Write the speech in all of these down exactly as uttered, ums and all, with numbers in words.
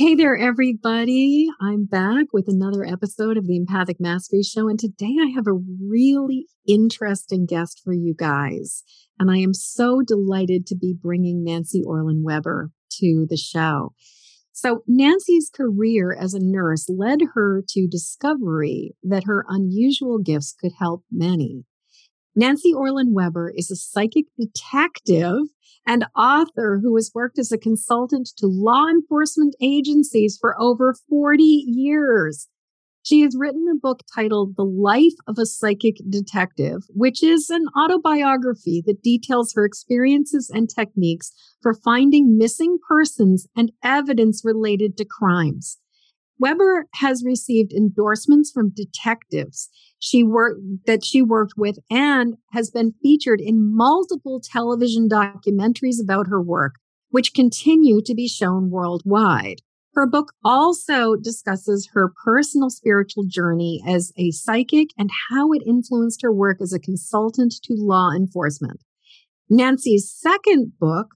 Hey there, everybody. I'm back with another episode of the Empathic Mastery Show. And today I have a really interesting guest for you guys. And I am so delighted to be bringing Nancy Orlen Weber to the show. So Nancy's career as a nurse led her to discovery that her unusual gifts could help many. Nancy Orlen Weber is a psychic detective and author who has worked as a consultant to law enforcement agencies for over forty years. She has written a book titled The Life of a Psychic Detective, which is an autobiography that details her experiences and techniques for finding missing persons and evidence related to crimes. Weber has received endorsements from detectives she worked that she worked with and has been featured in multiple television documentaries about her work, which continue to be shown worldwide. Her book also discusses her personal spiritual journey as a psychic and how it influenced her work as a consultant to law enforcement. Nancy's second book,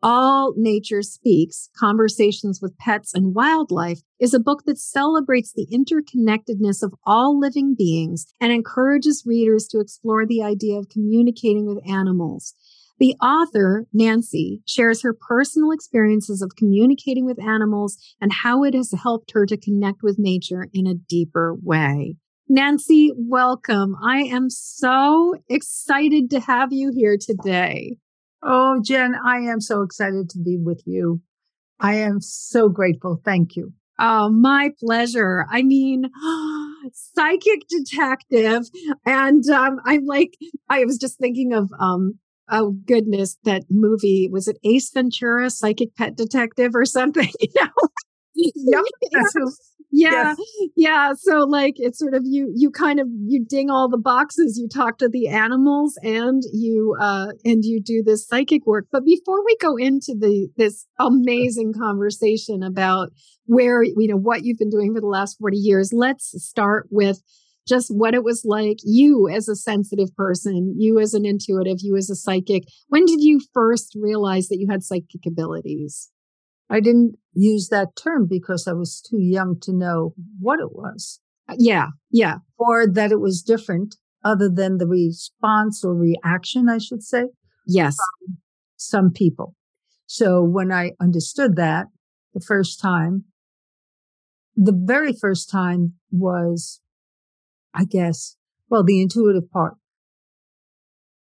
All Nature Speaks, Conversations with Pets and Wildlife, is a book that celebrates the interconnectedness of all living beings and encourages readers to explore the idea of communicating with animals. The author, Nancy, shares her personal experiences of communicating with animals and how it has helped her to connect with nature in a deeper way. Nancy, welcome. I am so excited to have you here today. Oh, Jen, I am so excited to be with you. I am so grateful. Thank you. Oh, my pleasure. I mean, psychic detective. And um, I'm like, I was just thinking of, um, oh, goodness, that movie. Was it Ace Ventura, Psychic Pet Detective or something? You know? Yep, that's who. Yeah. Yes. Yeah. So like, it's sort of, you, you kind of, you ding all the boxes, you talk to the animals and you, uh, and you do this psychic work. But before we go into the, this amazing conversation about where, you know, what you've been doing for the last forty years, let's start with just what it was like, you as a sensitive person, you as an intuitive, you as a psychic. When did you first realize that you had psychic abilities? I didn't use that term because I was too young to know what it was. Yeah, yeah. Or that it was different other than the response or reaction, I should say. Yes. From some people. So when I understood that the first time, the very first time was, I guess, well, the intuitive part.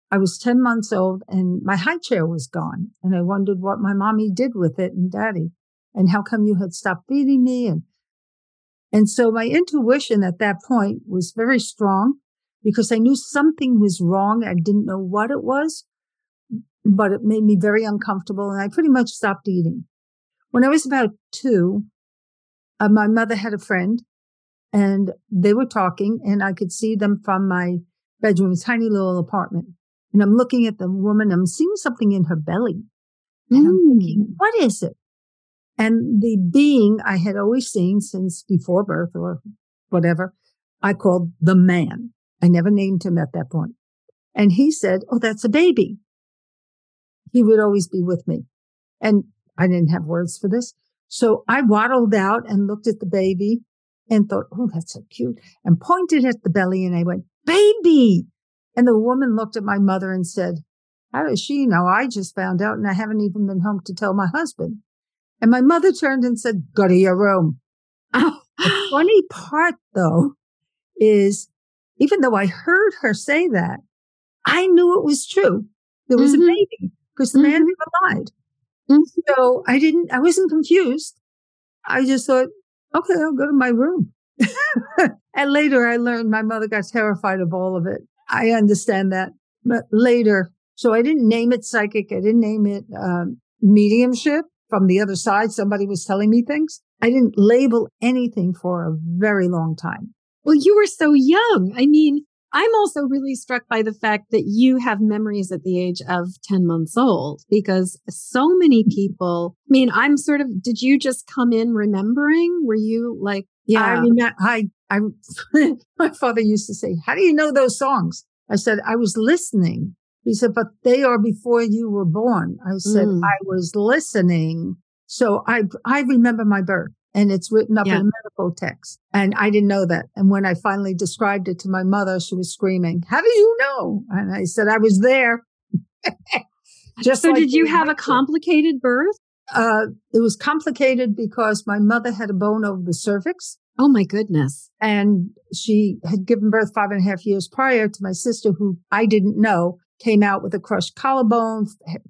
I was ten months old and my high chair was gone. And I wondered what my mommy did with it and daddy, and how come you had stopped feeding me. And, and so my intuition at that point was very strong because I knew something was wrong. I didn't know what it was, but it made me very uncomfortable. And I pretty much stopped eating. When I was about two, uh, my mother had a friend and they were talking and I could see them from my bedroom, tiny little apartment. And I'm looking at the woman, I'm seeing something in her belly. And mm. I'm thinking, what is it? And the being I had always seen since before birth or whatever, I called the man. I never named him at that point. And he said, oh, that's a baby. He would always be with me. And I didn't have words for this. So I waddled out and looked at the baby and thought, oh, that's so cute. And pointed at the belly and I went, baby. And the woman looked at my mother and said, how does she know? I just found out and I haven't even been home to tell my husband. And my mother turned and said, go to your room. Oh. The funny part, though, is even though I heard her say that, I knew it was true. There was mm-hmm. a baby because the mm-hmm. man never lied. Mm-hmm. So I didn't, I wasn't confused. I just thought, okay, I'll go to my room. And later I learned my mother got terrified of all of it. I understand that, but later. So I didn't name it psychic. I didn't name it um, mediumship. From the other side, somebody was telling me things. I didn't label anything for a very long time. Well, you were so young. I mean, I'm also really struck by the fact that you have memories at the age of ten months old, because so many people, I mean, I'm sort of, did you just come in remembering? Were you like, yeah, I mean, I, I, my father used to say, how do you know those songs? I said, I was listening. He said, but they are before you were born. I said, mm. I was listening. So I, I remember my birth. And it's written up yeah. in medical text. And I didn't know that. And when I finally described it to my mother, she was screaming, how do you know? And I said, I was there. Just so like did you have a complicated birth? Uh, it was complicated because my mother had a bone over the cervix. Oh, my goodness. And she had given birth five and a half years prior to my sister, who I didn't know, came out with a crushed collarbone,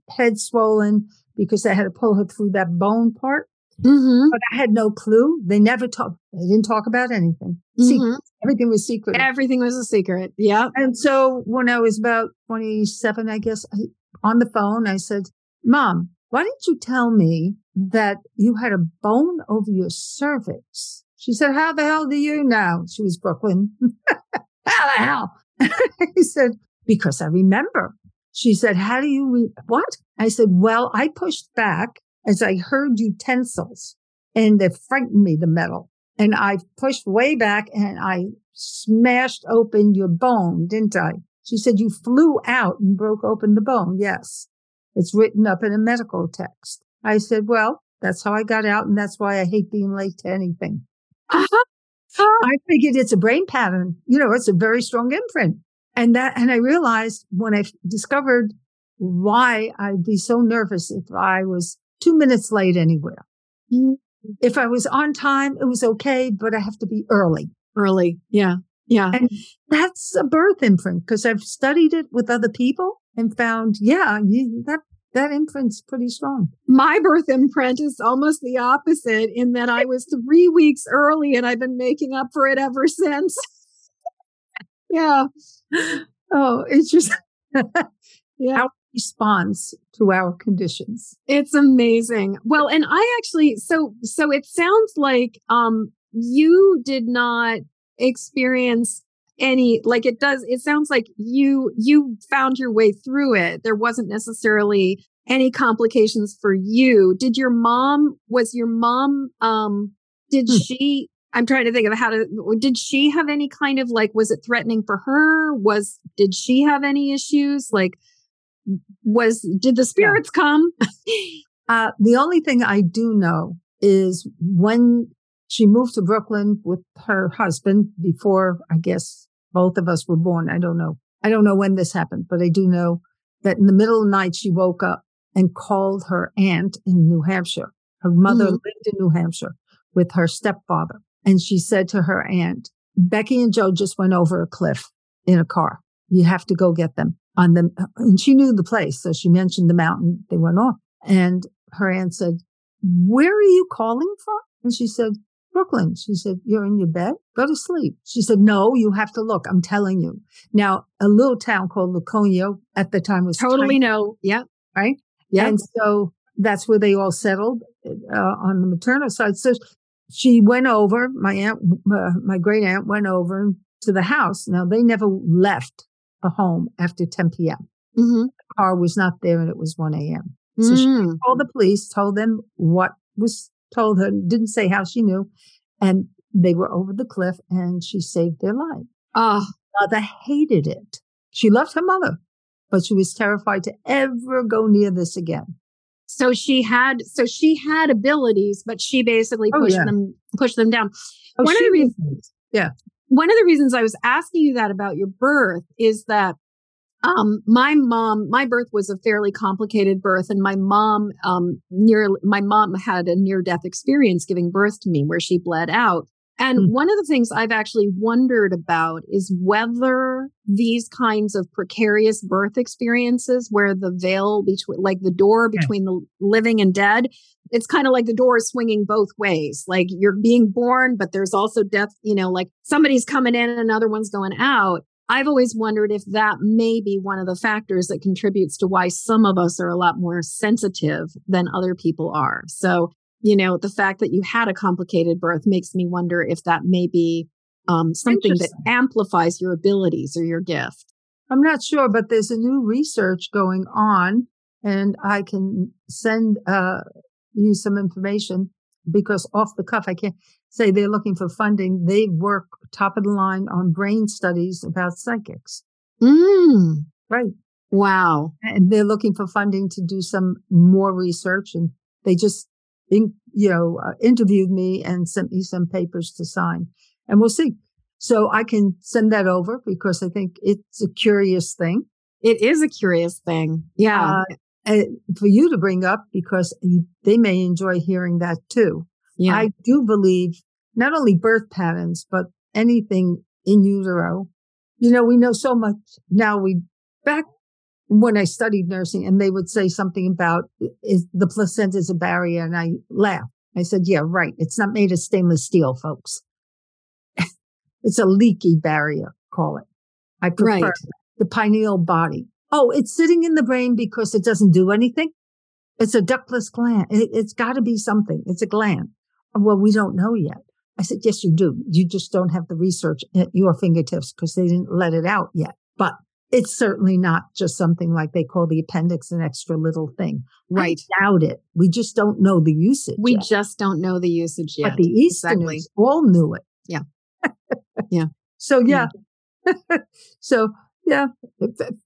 head swollen, because they had to pull her through that bone part. Mm-hmm. But I had no clue. They never talked. They didn't talk about anything. Mm-hmm. Everything was secret. Everything was a secret. Yeah. And so when I was about twenty-seven, I guess, I, on the phone, I said, Mom, why didn't you tell me that you had a bone over your cervix? She said, how the hell do you know? She was Brooklyn. How the hell? I said, because I remember. She said, how do you, re- what? I said, well, I pushed back as I heard utensils, and they frightened me, the metal. And I pushed way back, and I smashed open your bone, didn't I? She said, you flew out and broke open the bone. Yes, it's written up in a medical text. I said, well, that's how I got out, and that's why I hate being late to anything. Uh-huh. Uh-huh. I figured it's a brain pattern. You know, it's a very strong imprint. And that, and I realized when I discovered why I'd be so nervous if I was two minutes late anywhere. Mm-hmm. If I was on time, it was okay, but I have to be early. Early. Yeah. Yeah. And that's a birth imprint, because I've studied it with other people and found, yeah, you, that, that imprint's pretty strong. My birth imprint is almost the opposite, in that I was three weeks early and I've been making up for it ever since. Yeah. Oh, it's just yeah. Our response to our conditions. It's amazing. Well, and I actually, so, so it sounds like um, you did not experience any, like it does, it sounds like you, you found your way through it. There wasn't necessarily any complications for you. Did your mom, was your mom, um, did hmm. she, I'm trying to think of how to, did she have any kind of like, was it threatening for her? Was, did she have any issues? Like, was, did the spirits yeah. come? uh, the only thing I do know is when she moved to Brooklyn with her husband before, I guess, both of us were born. I don't know. I don't know when this happened, but I do know that in the middle of the night, she woke up and called her aunt in New Hampshire. Her mother mm-hmm. lived in New Hampshire with her stepfather. And she said to her aunt, Becky and Joe just went over a cliff in a car. You have to go get them on them. And she knew the place. So she mentioned the mountain. They went off. And her aunt said, where are you calling from? And she said, Brooklyn. She said, you're in your bed. Go to sleep. She said, no, you have to look. I'm telling you. Now, a little town called Laconia at the time was totally tiny, no. Yeah. Right. Yeah. And so that's where they all settled uh, on the maternal side. So she went over, my aunt, uh, my great aunt went over to the house. Now, they never left a home after ten p.m. Mm-hmm. The car was not there, and it was one a.m. So mm. she called the police, told them what was told her, didn't say how she knew. And they were over the cliff, and she saved their life. Oh. Mother hated it. She loved her mother, but she was terrified to ever go near this again. So she had, so she had abilities, but she basically pushed oh, yeah. them, pushed them down. Oh, one of the reasons, yeah, one of the reasons I was asking you that about your birth is that um, my mom, my birth was a fairly complicated birth, and my mom, um, near, my mom had a near-death experience giving birth to me, where she bled out. And mm-hmm. one of the things I've actually wondered about is whether these kinds of precarious birth experiences, where the veil between, like the door between yes. the living and dead, it's kind of like the door is swinging both ways. Like you're being born, but there's also death, you know, like somebody's coming in and another one's going out. I've always wondered if that may be one of the factors that contributes to why some of us are a lot more sensitive than other people are. So you know, the fact that you had a complicated birth makes me wonder if that may be um, something that amplifies your abilities or your gift. I'm not sure, but there's a new research going on, and I can send uh, you some information because off the cuff, I can't say they're looking for funding. They work top of the line on brain studies about psychics. Mm. Right. Wow. And they're looking for funding to do some more research. And they just, in, you know, uh, interviewed me and sent me some papers to sign. And we'll see. So I can send that over because I think it's a curious thing. It is a curious thing. Yeah. Uh, for you to bring up because they may enjoy hearing that too. Yeah. I do believe not only birth patterns, but anything in utero. You know, we know so much now. We back when I studied nursing, and they would say something about is the placenta is a barrier, and I laughed. I said, "Yeah, right. It's not made of stainless steel, folks. It's a leaky barrier. Call it. I prefer right. the pineal body. Oh, it's sitting in the brain because it doesn't do anything. It's a ductless gland. It, it's got to be something. It's a gland. Well, we don't know yet." I said, yes, you do. You just don't have the research at your fingertips because they didn't let it out yet. But it's certainly not just something like they call the appendix an extra little thing. Right. I doubt it. We just don't know the usage. We yet. just don't know the usage yet. But the Easterners exactly. all knew it. Yeah. Yeah. So, yeah. yeah. so, yeah.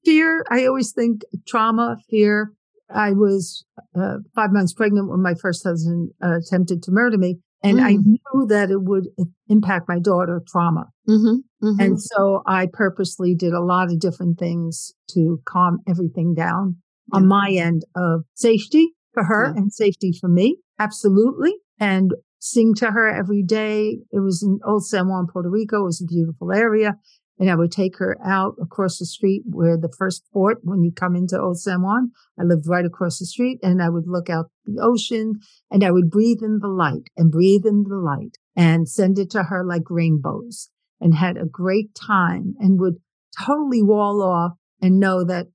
Fear, I always think trauma, fear. I was uh, five months pregnant when my first husband uh, attempted to murder me. And mm-hmm. I knew that it would impact my daughter, trauma. Mm-hmm. Mm-hmm. And so I purposely did a lot of different things to calm everything down yeah. on my end of safety for her yeah. and safety for me. Absolutely. And sing to her every day. It was in Old San Juan, Puerto Rico. It was a beautiful area. And I would take her out across the street where the first port, when you come into Old San Juan, I lived right across the street, and I would look out the ocean, and I would breathe in the light and breathe in the light and send it to her like rainbows, and had a great time and would totally wall off and know that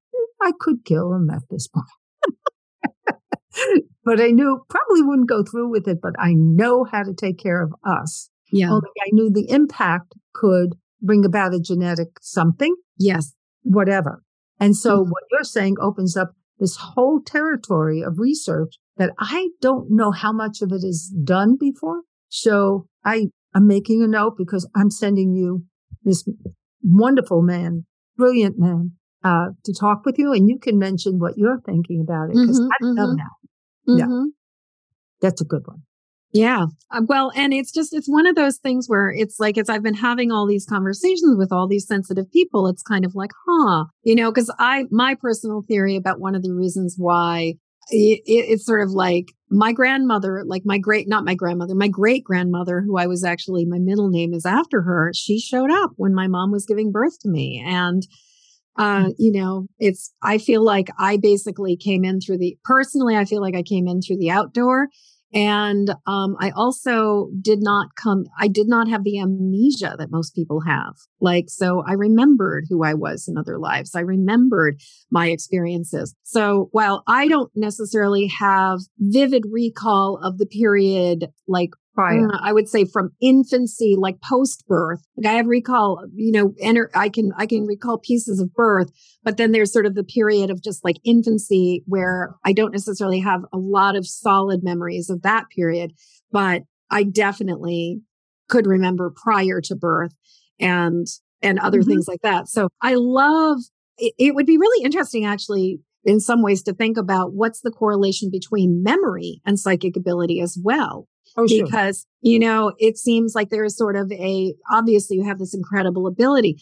I could kill him at this point. But I knew probably wouldn't go through with it, but I know how to take care of us. Yeah. Although I knew the impact could bring about a genetic something. Yes. Whatever. And so mm-hmm. what you're saying opens up this whole territory of research that I don't know how much of it is done before. So I am making a note because I'm sending you this wonderful man, brilliant man, uh, to talk with you. And you can mention what you're thinking about it because mm-hmm, I've mm-hmm. done that. Mm-hmm. Yeah. That's a good one. Yeah. Uh, well, and it's just, it's one of those things where it's like, it's, I've been having all these conversations with all these sensitive people. It's kind of like, huh, you know, because I, my personal theory about one of the reasons why it, it, it's sort of like my grandmother, like my great, not my grandmother, my great grandmother, who I was actually, my middle name is after her. She showed up when my mom was giving birth to me. And Uh, you know, it's, I feel like I basically came in through the, personally, I feel like I came in through the outdoor. And um, I also did not come, I did not have the amnesia that most people have. Like, so I remembered who I was in other lives. I remembered my experiences. So while I don't necessarily have vivid recall of the period, like prior, I would say from infancy, like post-birth, like I have recall, you know, enter, I can, I can recall pieces of birth, but then there's sort of the period of just like infancy where I don't necessarily have a lot of solid memories of that period, but I definitely could remember prior to birth and, and other mm-hmm. things like that. So I love, it, it would be really interesting actually in some ways to think about what's the correlation between memory and psychic ability as well. Oh, sure. Because, you know, it seems like there is sort of a, obviously you have this incredible ability.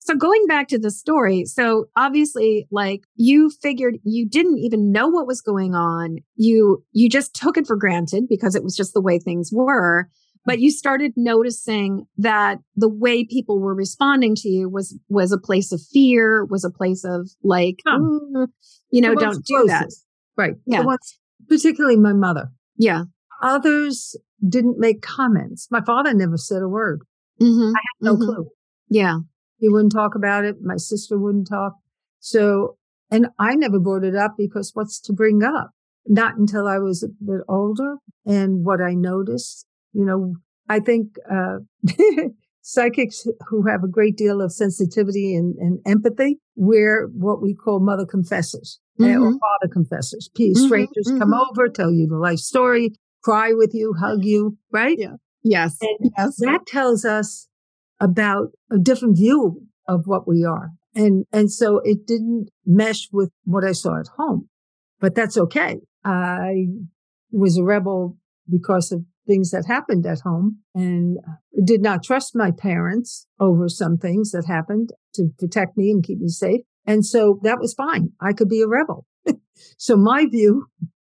So going back to the story, so obviously like you figured you didn't even know what was going on. You, you just took it for granted because it was just the way things were, but you started noticing that the way people were responding to you was, was a place of fear, was a place of like, huh. mm, you know, don't do that. Right. Yeah. Particularly my mother. Yeah. Others didn't make comments. My father never said a word. Mm-hmm, I had no mm-hmm. clue. Yeah. He wouldn't talk about it. My sister wouldn't talk. So, and I never brought it up because what's to bring up? Not until I was a bit older. And what I noticed, you know, I think uh, psychics who have a great deal of sensitivity and, and empathy, we're what we call mother confessors mm-hmm. or father confessors. Mm-hmm. Strangers mm-hmm. come over, tell you the life story, cry with you, hug you, right? Yeah. Yes. And yes. That tells us about a different view of what we are. And and so it didn't mesh with what I saw at home. But that's okay. I was a rebel because of things that happened at home and did not trust my parents over some things that happened to protect me and keep me safe. And so that was fine. I could be a rebel. So my view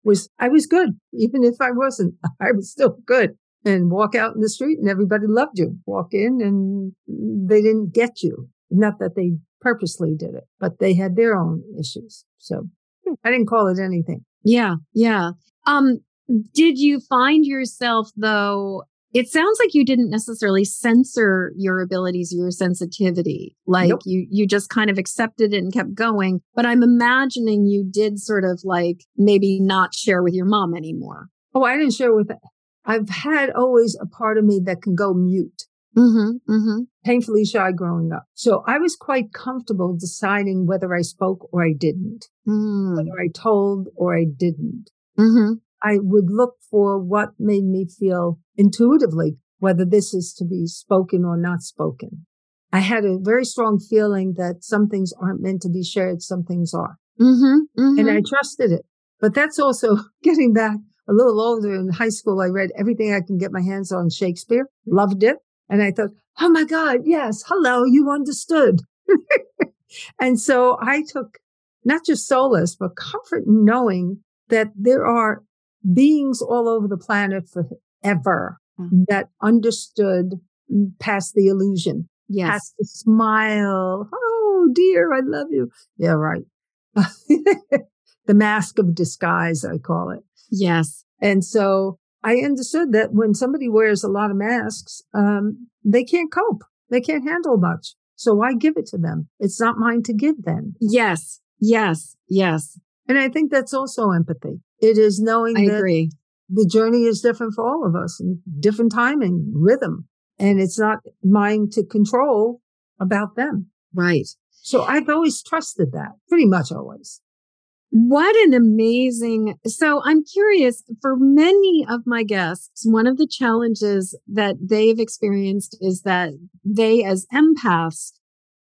was I was good. Even if I wasn't, I was still good. And walk out in the street and everybody loved you. Walk in and they didn't get you. Not that they purposely did it, but they had their own issues. So I didn't call it anything. Yeah. Yeah. Um, did you find yourself, though, it sounds like you didn't necessarily censor your abilities, your sensitivity, like nope. you, you just kind of accepted it and kept going. But I'm imagining you did sort of like maybe not share with your mom anymore. Oh, I didn't share with her. I've had always a part of me that can go mute. Mm-hmm, mm-hmm. Painfully shy growing up. So I was quite comfortable deciding whether I spoke or I didn't, mm. whether I told or I didn't. Mm-hmm. I would look for what made me feel intuitively, whether this is to be spoken or not spoken. I had a very strong feeling that some things aren't meant to be shared, some things are. Mm-hmm, mm-hmm. And I trusted it. But that's also getting back a little older. In high school, I read everything I can get my hands on Shakespeare, loved it. And I thought, oh, my God, yes, hello, you understood. And so I took not just solace, but comfort in knowing that there are beings all over the planet forever mm-hmm. that understood past the illusion, yes. past the smile. Oh, dear, I love you. Yeah, right. The mask of disguise, I call it. Yes. And so I understood that when somebody wears a lot of masks, um, they can't cope. They can't handle much. So why give it to them? It's not mine to give them. Yes, yes, yes. And I think that's also empathy. It is knowing I that agree. The journey is different for all of us, and different timing, rhythm, and it's not mine to control about them. Right. So I've always trusted that, pretty much always. What an amazing, so I'm curious, for many of my guests, one of the challenges that they've experienced is that they as empaths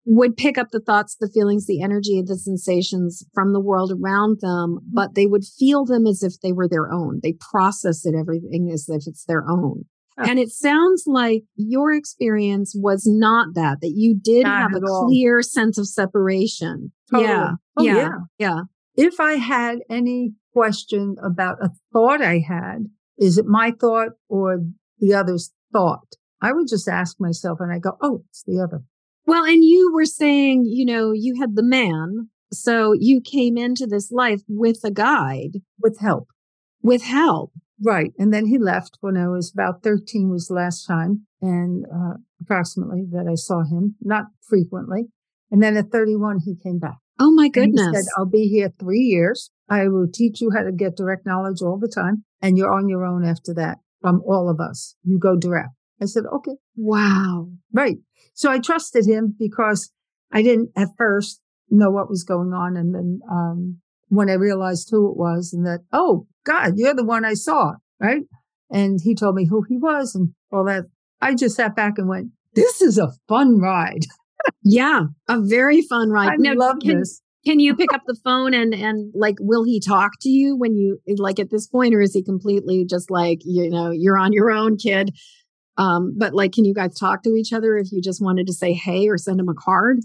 would pick up the thoughts, the feelings, the energy, the sensations from the world around them, but they would feel them as if they were their own. They process it, everything as if it's their own. Oh. And it sounds like your experience was not that, that you did not have a clear all. sense of separation. Totally. Yeah. Oh, yeah. Yeah. Yeah. If I had any question about a thought I had, is it my thought or the other's thought? I would just ask myself and I go, oh, it's the other. Well, and you were saying, you know, you had the man. So you came into this life with a guide. With help. With help. Right. And then he left when I was about thirteen was the last time and uh, approximately that I saw him, not frequently. And then at thirty-one, he came back. Oh, my goodness. And he said, I'll be here three years. I will teach you how to get direct knowledge all the time. And you're on your own after that from all of us. You go direct. I said, okay. Wow. Right. So I trusted him because I didn't at first know what was going on. And then um, when I realized who it was and that, oh, God, you're the one I saw. Right. And he told me who he was and all that. I just sat back and went, this is a fun ride. Yeah, a very fun ride. I now, love can, this. Can you pick up the phone and, and like, will he talk to you when you, like at this point, or is he completely just like, you know, you're on your own, kid? Um, but like, can you guys talk to each other if you just wanted to say, hey, or send him a card?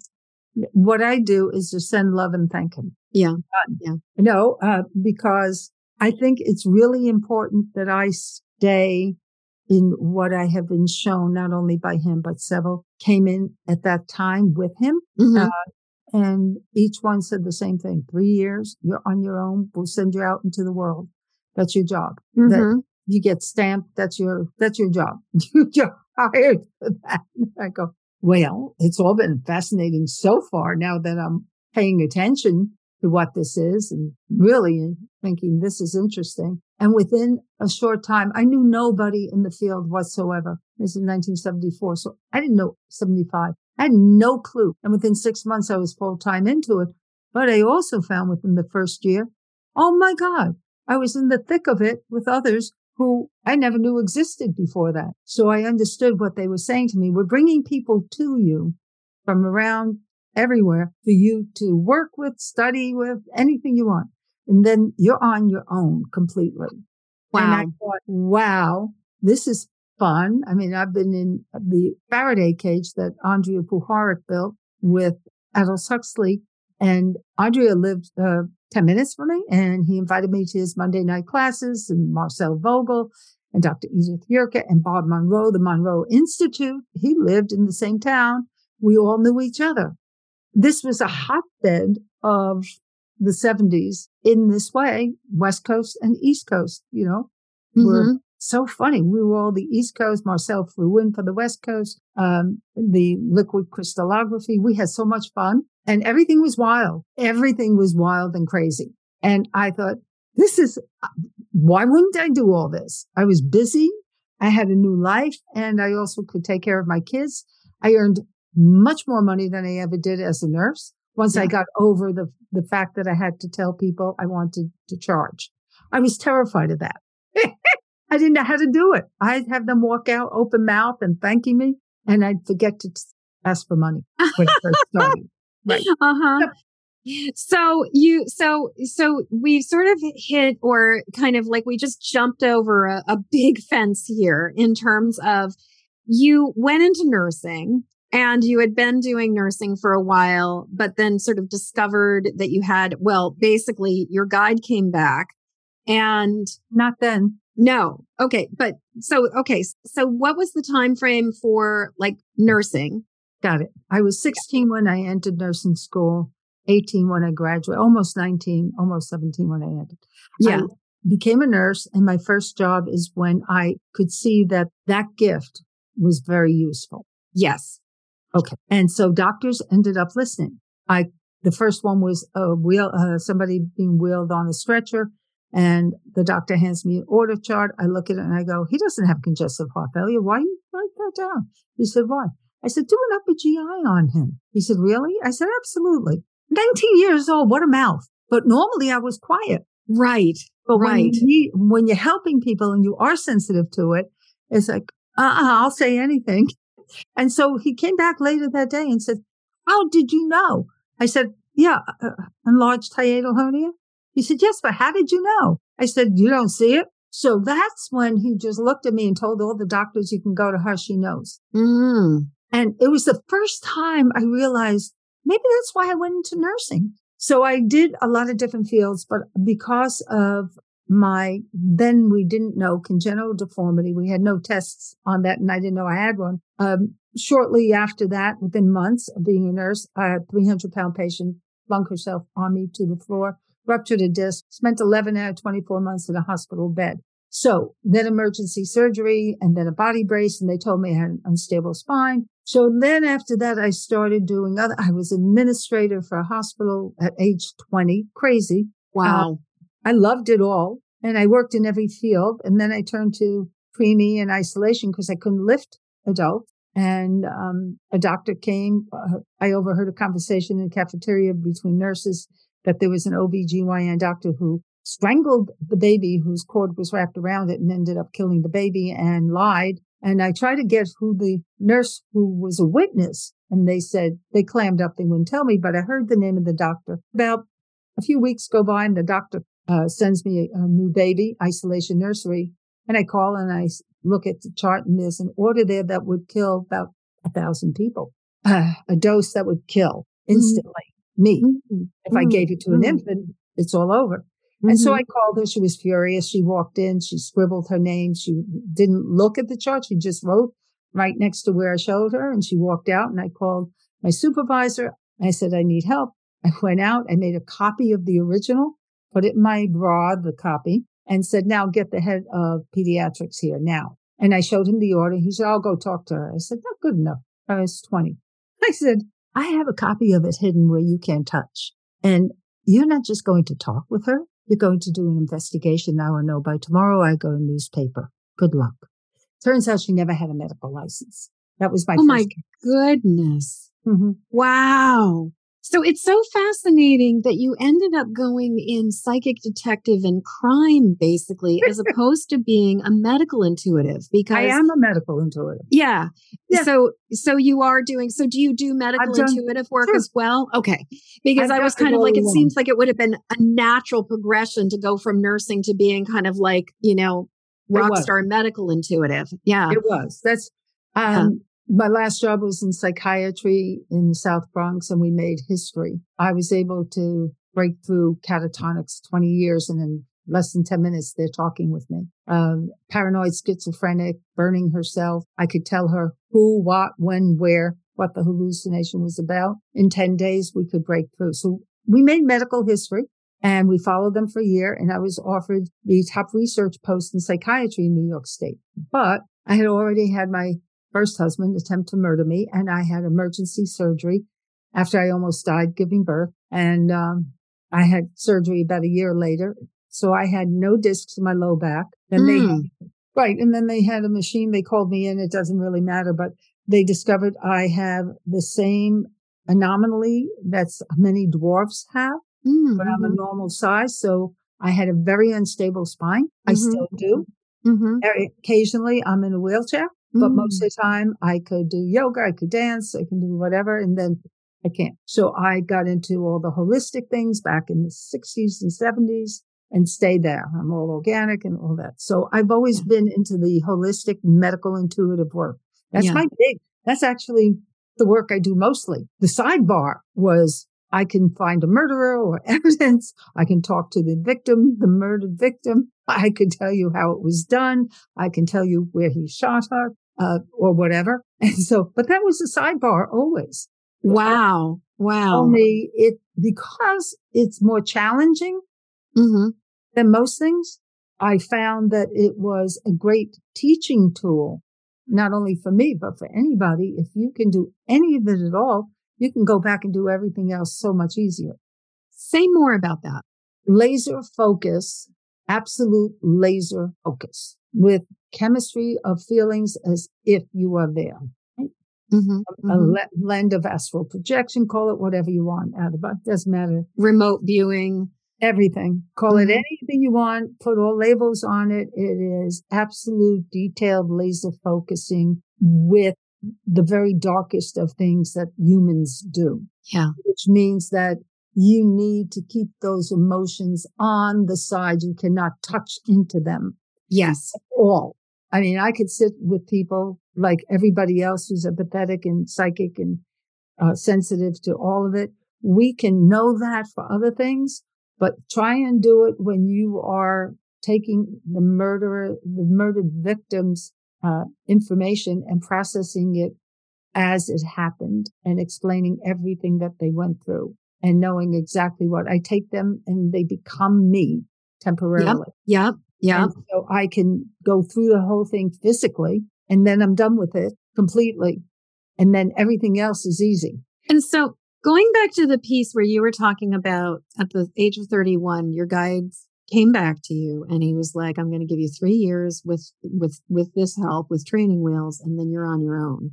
What I do is just send love and thank him. Yeah. Uh, yeah. No, uh, because I think it's really important that I stay in what I have been shown, not only by him, but several came in at that time with him. Mm-hmm. Uh, and each one said the same thing. Three years, you're on your own. We'll send you out into the world. That's your job. Mm-hmm. That you get stamped. That's your, that's your job. You're hired for that. I go, well, it's all been fascinating so far now that I'm paying attention to what this is and really thinking this is interesting. And within a short time, I knew nobody in the field whatsoever. This is nineteen seventy-four. So I didn't know seventy-five. I had no clue. And within six months, I was full time into it. But I also found within the first year, oh my God, I was in the thick of it with others who I never knew existed before that. So I understood what they were saying to me. We're bringing people to you from around everywhere for you to work with, study with, anything you want. And then you're on your own completely. Wow. And I thought, wow, this is fun. I mean, I've been in the Faraday cage that Andrea Puharic built with Aldous Huxley. And Andrea lived uh, ten minutes from me, and he invited me to his Monday night classes, and Marcel Vogel and Doctor Edith Yerke and Bob Monroe, the Monroe Institute. He lived in the same town. We all knew each other. This was a hotbed of the seventies in this way, West Coast and East Coast, you know, mm-hmm. were so funny. We were all the East Coast. Marcel flew in for the West Coast, um, the liquid crystallography. We had so much fun. And everything was wild. Everything was wild and crazy. And I thought, this is, why wouldn't I do all this? I was busy. I had a new life. And I also could take care of my kids. I earned much more money than I ever did as a nurse. Once yeah. I got over the, the fact that I had to tell people I wanted to charge. I was terrified of that. I didn't know how to do it. I'd have them walk out open mouth and thanking me. And I'd forget to ask for money when I first started. Right. Uh-huh. So you, so, so we sort of hit or kind of like we just jumped over a, a big fence here in terms of you went into nursing and you had been doing nursing for a while, but then sort of discovered that you had, well, basically your guide came back and not then. No. Okay. But so, okay. So what was the time frame for like nursing? Got it. I was sixteen when I entered nursing school, eighteen when I graduated, almost nineteen, almost seventeen when I entered. Yeah. I became a nurse, and my first job is when I could see that that gift was very useful. Yes. Okay. And so doctors ended up listening. I the first one was a wheel, uh, somebody being wheeled on a stretcher, and the doctor hands me an order chart. I look at it and I go, he doesn't have congestive heart failure. Why you write that down? He said, why? I said, do an upper G I on him. He said, really? I said, absolutely. nineteen years old, what a mouth. But normally I was quiet. Right. But right. When, you, when you're helping people and you are sensitive to it, it's like, uh-uh, I'll say anything. And so he came back later that day and said, how did you know? I said, yeah, uh, enlarged hiatal hernia. He said, yes, but how did you know? I said, you don't see it. So that's when he just looked at me and told all the doctors, you can go to her, she knows. Mm. And it was the first time I realized maybe that's why I went into nursing. So I did a lot of different fields, but because of my, then we didn't know congenital deformity. We had no tests on that, and I didn't know I had one. Um, shortly after that, within months of being a nurse, I had a three hundred pound patient flung herself on me to the floor, ruptured a disc, spent eleven out of twenty-four months in a hospital bed. So then emergency surgery and then a body brace, and they told me I had an unstable spine. So then after that, I started doing other, I was administrator for a hospital at age twenty. Crazy. Wow. Um, I loved it all. And I worked in every field. And then I turned to preemie and isolation because I couldn't lift adults. And um, a doctor came. Uh, I overheard a conversation in the cafeteria between nurses that there was an O B G Y N doctor who strangled the baby whose cord was wrapped around it and ended up killing the baby and lied. And I tried to get who the nurse who was a witness, and they said they clammed up. They wouldn't tell me, but I heard the name of the doctor. About a few weeks go by, and the doctor uh, sends me a, a new baby, isolation nursery. And I call and I look at the chart, and there's an order there that would kill about a thousand people, uh, a dose that would kill instantly mm-hmm. me. Mm-hmm. If I gave it to an infant, it's all over. And mm-hmm. so I called her. She was furious. She walked in. She scribbled her name. She didn't look at the chart. She just wrote right next to where I showed her. And she walked out, and I called my supervisor. I said, I need help. I went out. I made a copy of the original, put it in my bra, the copy, and said, now get the head of pediatrics here now. And I showed him the order. He said, I'll go talk to her. I said, not good enough. I was twenty. I said, I have a copy of it hidden where you can't touch. And You're not just going to talk with her. You're going to do an investigation now or no. By tomorrow, I go to newspaper. Good luck. Turns out she never had a medical license. That was my Oh, first my case. Goodness. Mm-hmm. Wow. So it's so fascinating that you ended up going in psychic detective and crime, basically, as opposed to being a medical intuitive. Because I am a medical intuitive. Yeah. yeah. So so you are doing, so do you do medical done, intuitive work sure. as well? Okay. Because I've I was kind of like, along. It seems like it would have been a natural progression to go from nursing to being kind of like, you know, rock star medical intuitive. Yeah. It was. That's... Um, yeah. My last job was in psychiatry in the South Bronx, and we made history. I was able to break through catatonics twenty years, and in less than ten minutes, they're talking with me. Um, paranoid, schizophrenic, burning herself. I could tell her who, what, when, where, what the hallucination was about. In ten days, we could break through. So we made medical history, and we followed them for a year, and I was offered the top research post in psychiatry in New York State. But I had already had my first husband attempt to murder me, and I had emergency surgery after I almost died giving birth, and um, I had surgery about a year later. So I had no discs in my low back. And mm. they, right, and then they had a machine. They called me in. It doesn't really matter, but they discovered I have the same anomaly that many dwarfs have, mm-hmm. but I'm a normal size. So I had a very unstable spine. Mm-hmm. I still do. Mm-hmm. Occasionally, I'm in a wheelchair. But most of the time, I could do yoga, I could dance, I can do whatever, and then I can't. So I got into all the holistic things back in the sixties and seventies and stayed there. I'm all organic and all that. So I've always yeah. been into the holistic medical intuitive work. That's yeah. my big, that's actually the work I do mostly. The sidebar was I can find a murderer or evidence. I can talk to the victim, the murdered victim. I can tell you how it was done. I can tell you where he shot her. Uh, or whatever. And so, but that was a sidebar always. Wow. Wow. Only it, because it's more challenging mm-hmm. than most things, I found that it was a great teaching tool, not only for me, but for anybody. If you can do any of it at all, you can go back and do everything else so much easier. Say more about that. Laser focus, absolute laser focus with chemistry of feelings as if you are there. Right? Mm-hmm, a mm-hmm. le- blend of astral projection, call it whatever you want, Adaba, doesn't matter. Remote viewing. Everything. Call mm-hmm. it anything you want. Put all labels on it. It is absolute detailed laser focusing with the very darkest of things that humans do. Yeah. Which means that you need to keep those emotions on the side. You cannot touch into them. Yes. All. I mean, I could sit with people like everybody else who's empathetic and psychic and uh, sensitive to all of it. We can know that for other things, but try and do it when you are taking the murderer, the murdered victim's uh, information and processing it as it happened and explaining everything that they went through and knowing exactly what I take them and they become me temporarily. Yep. Yep. Yeah. And so I can go through the whole thing physically and then I'm done with it completely. And then everything else is easy. And so going back to the piece where you were talking about at the age of thirty-one, your guide came back to you and he was like, I'm going to give you three years with, with, with this help, with training wheels, and then you're on your own.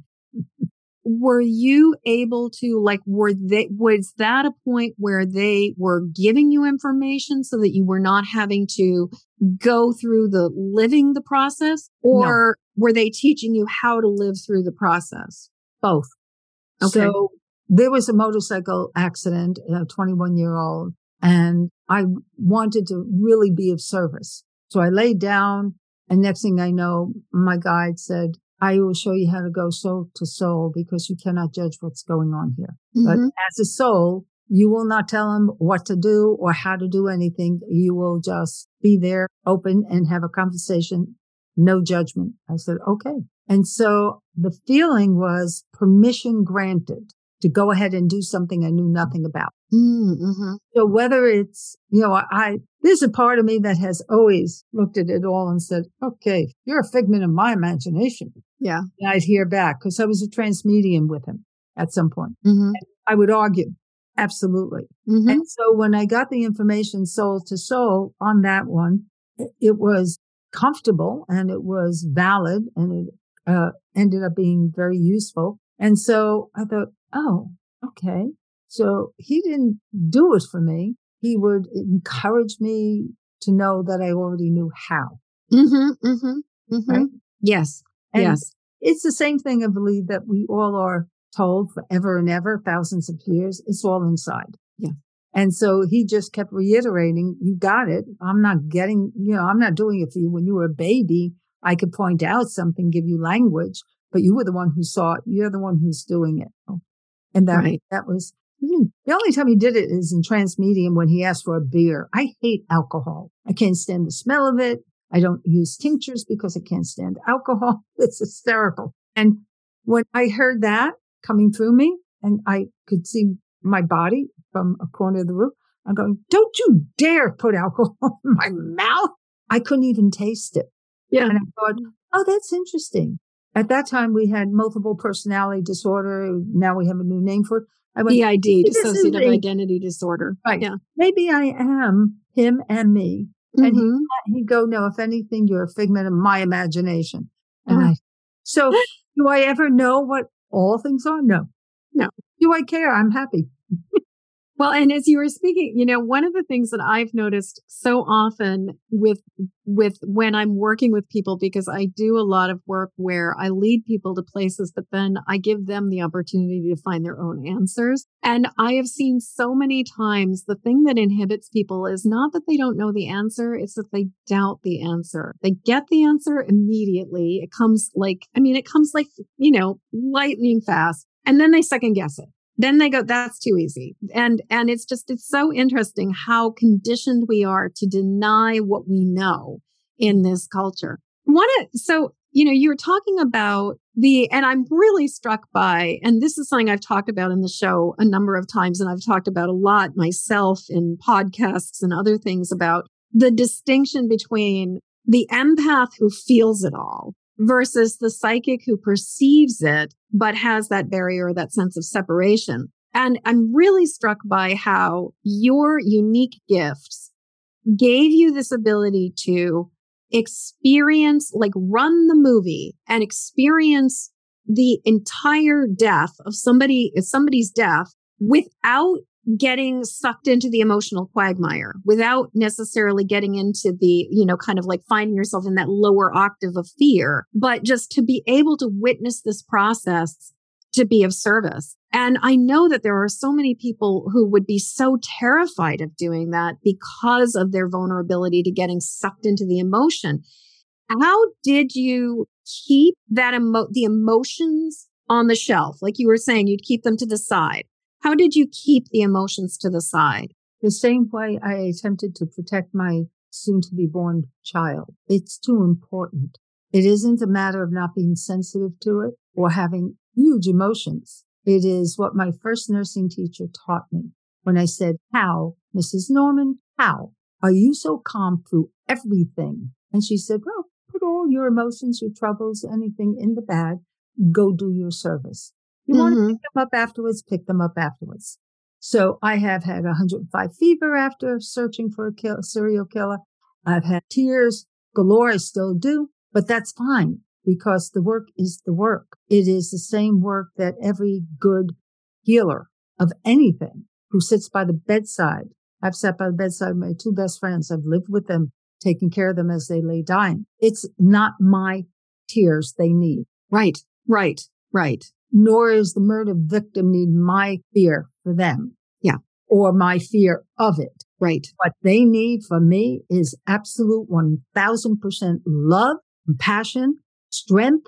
Were you able to, like, were they, was that a point where they were giving you information so that you were not having to go through the living the process, or no. were they teaching you how to live through the process? Both. Okay. So there was a motorcycle accident, a twenty-one year old, and I wanted to really be of service. So I laid down, and next thing I know, my guide said, I will show you how to go soul to soul because you cannot judge what's going on here. Mm-hmm. But as a soul, you will not tell them what to do or how to do anything. You will just be there, open, and have a conversation. No judgment. I said, okay. And so the feeling was permission granted to go ahead and do something I knew nothing about. Mm-hmm. So whether it's, you know, I, there's a part of me that has always looked at it all and said, okay, you're a figment of my imagination. Yeah. And I'd hear back because I was a trans medium with him at some point. Mm-hmm. I would argue. Absolutely. Mm-hmm. And so when I got the information soul to soul on that one, it was comfortable and it was valid and it uh, ended up being very useful. And so I thought, oh, okay. So he didn't do it for me. He would encourage me to know that I already knew how. Mm-hmm, mm-hmm, mm-hmm. Right? Yes, and yes. It's the same thing, I believe, that we all are told forever and ever, thousands of years. It's all inside. Yeah. And so he just kept reiterating, you got it. I'm not getting, you know, I'm not doing it for you. When you were a baby, I could point out something, give you language, but you were the one who saw it. You're the one who's doing it. And that, right. that was, the only time he did it is in Transmedium when he asked for a beer. I hate alcohol. I can't stand the smell of it. I don't use tinctures because I can't stand alcohol. It's hysterical. And when I heard that coming through me and I could see my body from a corner of the room, I'm going, don't you dare put alcohol in my mouth. I couldn't even taste it. Yeah. And I thought, oh, that's interesting. At that time, we had multiple personality disorder. Now we have a new name for it. I went, D I D, dissociative identity disorder. Right. Yeah. Maybe I am him and me. Mm-hmm. And he'd he go, no, if anything, you're a figment of my imagination. And mm-hmm. I, so do I ever know what all things are? No. No. Do I care? I'm happy. Well, and as you were speaking, you know, one of the things that I've noticed so often with with when I'm working with people, because I do a lot of work where I lead people to places, but then I give them the opportunity to find their own answers. And I have seen so many times the thing that inhibits people is not that they don't know the answer, it's that they doubt the answer. They get the answer immediately. It comes like, I mean, it comes like, you know, lightning fast, and then they second guess it. Then they go, that's too easy. And and it's just, it's so interesting how conditioned we are to deny what we know in this culture. Wanna, so, you know, you were talking about the, and I'm really struck by, and this is something I've talked about in the show a number of times, and I've talked about a lot myself in podcasts and other things about the distinction between the empath who feels it all versus the psychic who perceives it, but has that barrier, that sense of separation. And I'm really struck by how your unique gifts gave you this ability to experience, like run the movie and experience the entire death of somebody, somebody's death without getting sucked into the emotional quagmire, without necessarily getting into the, you know, kind of like finding yourself in that lower octave of fear, but just to be able to witness this process, to be of service. And I know that there are so many people who would be so terrified of doing that because of their vulnerability to getting sucked into the emotion. How did you keep that emo- the emotions on the shelf? Like you were saying, you'd keep them to the side. How did you keep the emotions to the side? The same way I attempted to protect my soon-to-be-born child. It's too important. It isn't a matter of not being sensitive to it or having huge emotions. It is what my first nursing teacher taught me when I said, how, Missus Norman, how are you so calm through everything? And she said, well, put all your emotions, your troubles, anything in the bag. Go do your service. You want mm-hmm. to pick them up afterwards, pick them up afterwards. So I have had one hundred five fever after searching for a kill, serial killer. I've had tears galore. I still do, but that's fine because the work is the work. It is the same work that every good healer of anything who sits by the bedside. I've sat by the bedside of my two best friends. I've lived with them, taking care of them as they lay dying. It's not my tears they need. Right, right, right. Nor is the murder victim need my fear for them. Yeah. Or my fear of it. Right. What they need for me is absolute one thousand percent love, compassion, strength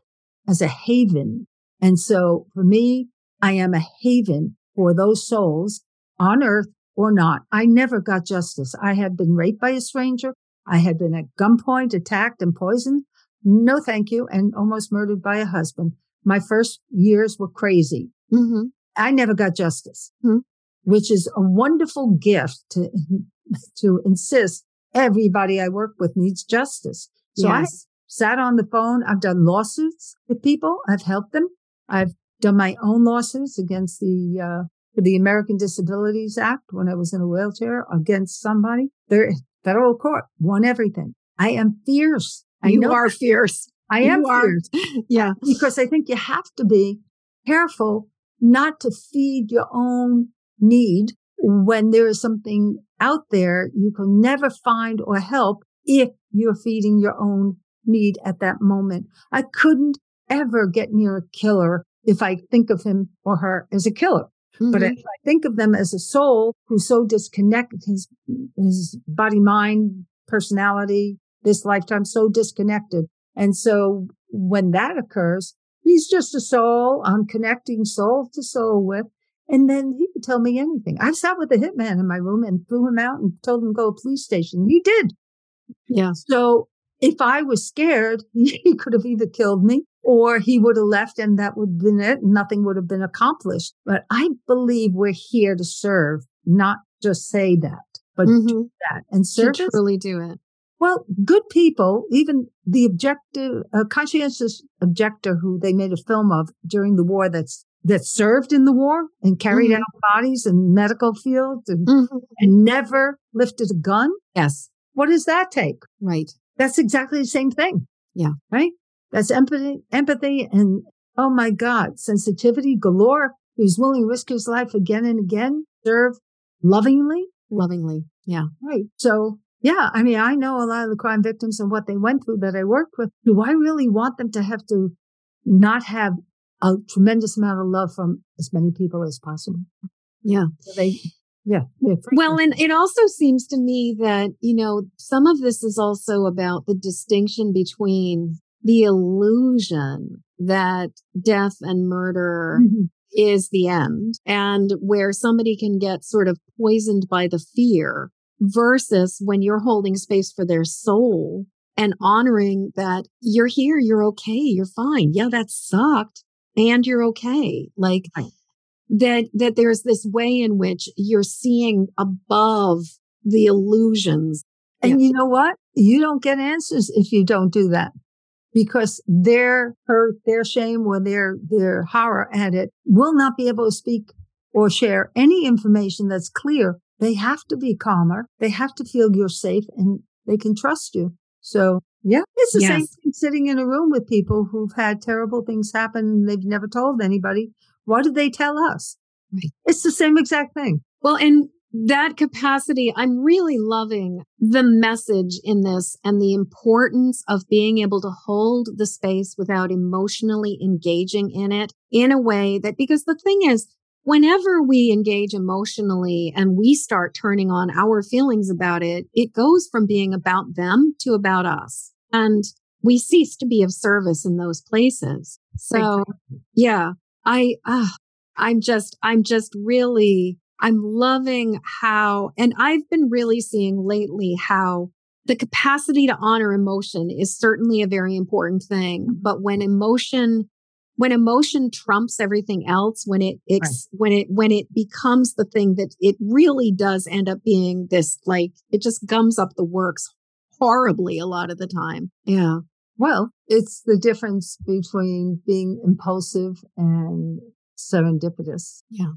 as a haven. And so for me, I am a haven for those souls on earth or not. I never got justice. I had been raped by a stranger. I had been at gunpoint attacked and poisoned. No, thank you. And almost murdered by a husband. My first years were crazy. Mm-hmm. I never got justice, mm-hmm. which is a wonderful gift to to insist everybody I work with needs justice. So yes. I sat on the phone. I've done lawsuits with people. I've helped them. I've done my own lawsuits against the uh, the American Disabilities Act when I was in a wheelchair against somebody. They're federal court won everything. I am fierce. I you know are fierce. I am you fierce. Are. Yeah. Because I think you have to be careful not to feed your own need when there is something out there you can never find or help if you're feeding your own need at that moment. I couldn't ever get near a killer if I think of him or her as a killer. Mm-hmm. But if I think of them as a soul who's so disconnected, his, his body, mind, personality, this lifetime, so disconnected. And so when that occurs, he's just a soul. I'm connecting soul to soul with. And then he could tell me anything. I sat with a hitman in my room and threw him out and told him to go to a police station. He did. Yeah. So if I was scared, he could have either killed me or he would have left and that would have been it. Nothing would have been accomplished. But I believe we're here to serve, not just say that, but mm-hmm. do that. And service. You truly do it. Well, good people, even the objective, uh, conscientious objector who they made a film of during the war that's that served in the war and carried mm-hmm. out bodies in medical fields and, mm-hmm. and never lifted a gun. Yes. What does that take? Right. That's exactly the same thing. Yeah. Right? That's empathy, empathy and, oh my God, sensitivity galore. Who's willing to risk his life again and again, serve lovingly. Lovingly. Yeah. Right. So, yeah, I mean, I know a lot of the crime victims and what they went through that I worked with. Do I really want them to have to not have a tremendous amount of love from as many people as possible? Yeah. So they, yeah. Well, and it also seems to me that, you know, some of this is also about the distinction between the illusion that death and murder mm-hmm. is the end and where somebody can get sort of poisoned by the fear versus when you're holding space for their soul and honoring that you're here, you're okay, you're fine. Yeah, that sucked. And you're okay. Like right. that, that there's this way in which you're seeing above the illusions. And yeah. you know what? You don't get answers if you don't do that because their hurt, their shame, or their, their horror at it will not be able to speak or share any information that's clear. They have to be calmer. They have to feel you're safe and they can trust you. So. Yeah, it's the yes. same thing sitting in a room with people who've had terrible things happen and they've never told anybody. Why did they tell us? Right. It's the same exact thing. Well, in that capacity, I'm really loving the message in this and the importance of being able to hold the space without emotionally engaging in it in a way that, because the thing is, whenever we engage emotionally and we start turning on our feelings about it, it goes from being about them to about us. And we cease to be of service in those places. So, yeah, I, uh, I'm just, I'm just really, I'm loving how, and I've been really seeing lately how the capacity to honor emotion is certainly a very important thing. But when emotion, when emotion trumps everything else, when it, ex- right. when it, when it becomes the thing that it really does end up being this, like, it just gums up the works horribly a lot of the time. Yeah. Well, it's the difference between being impulsive and serendipitous. Yeah.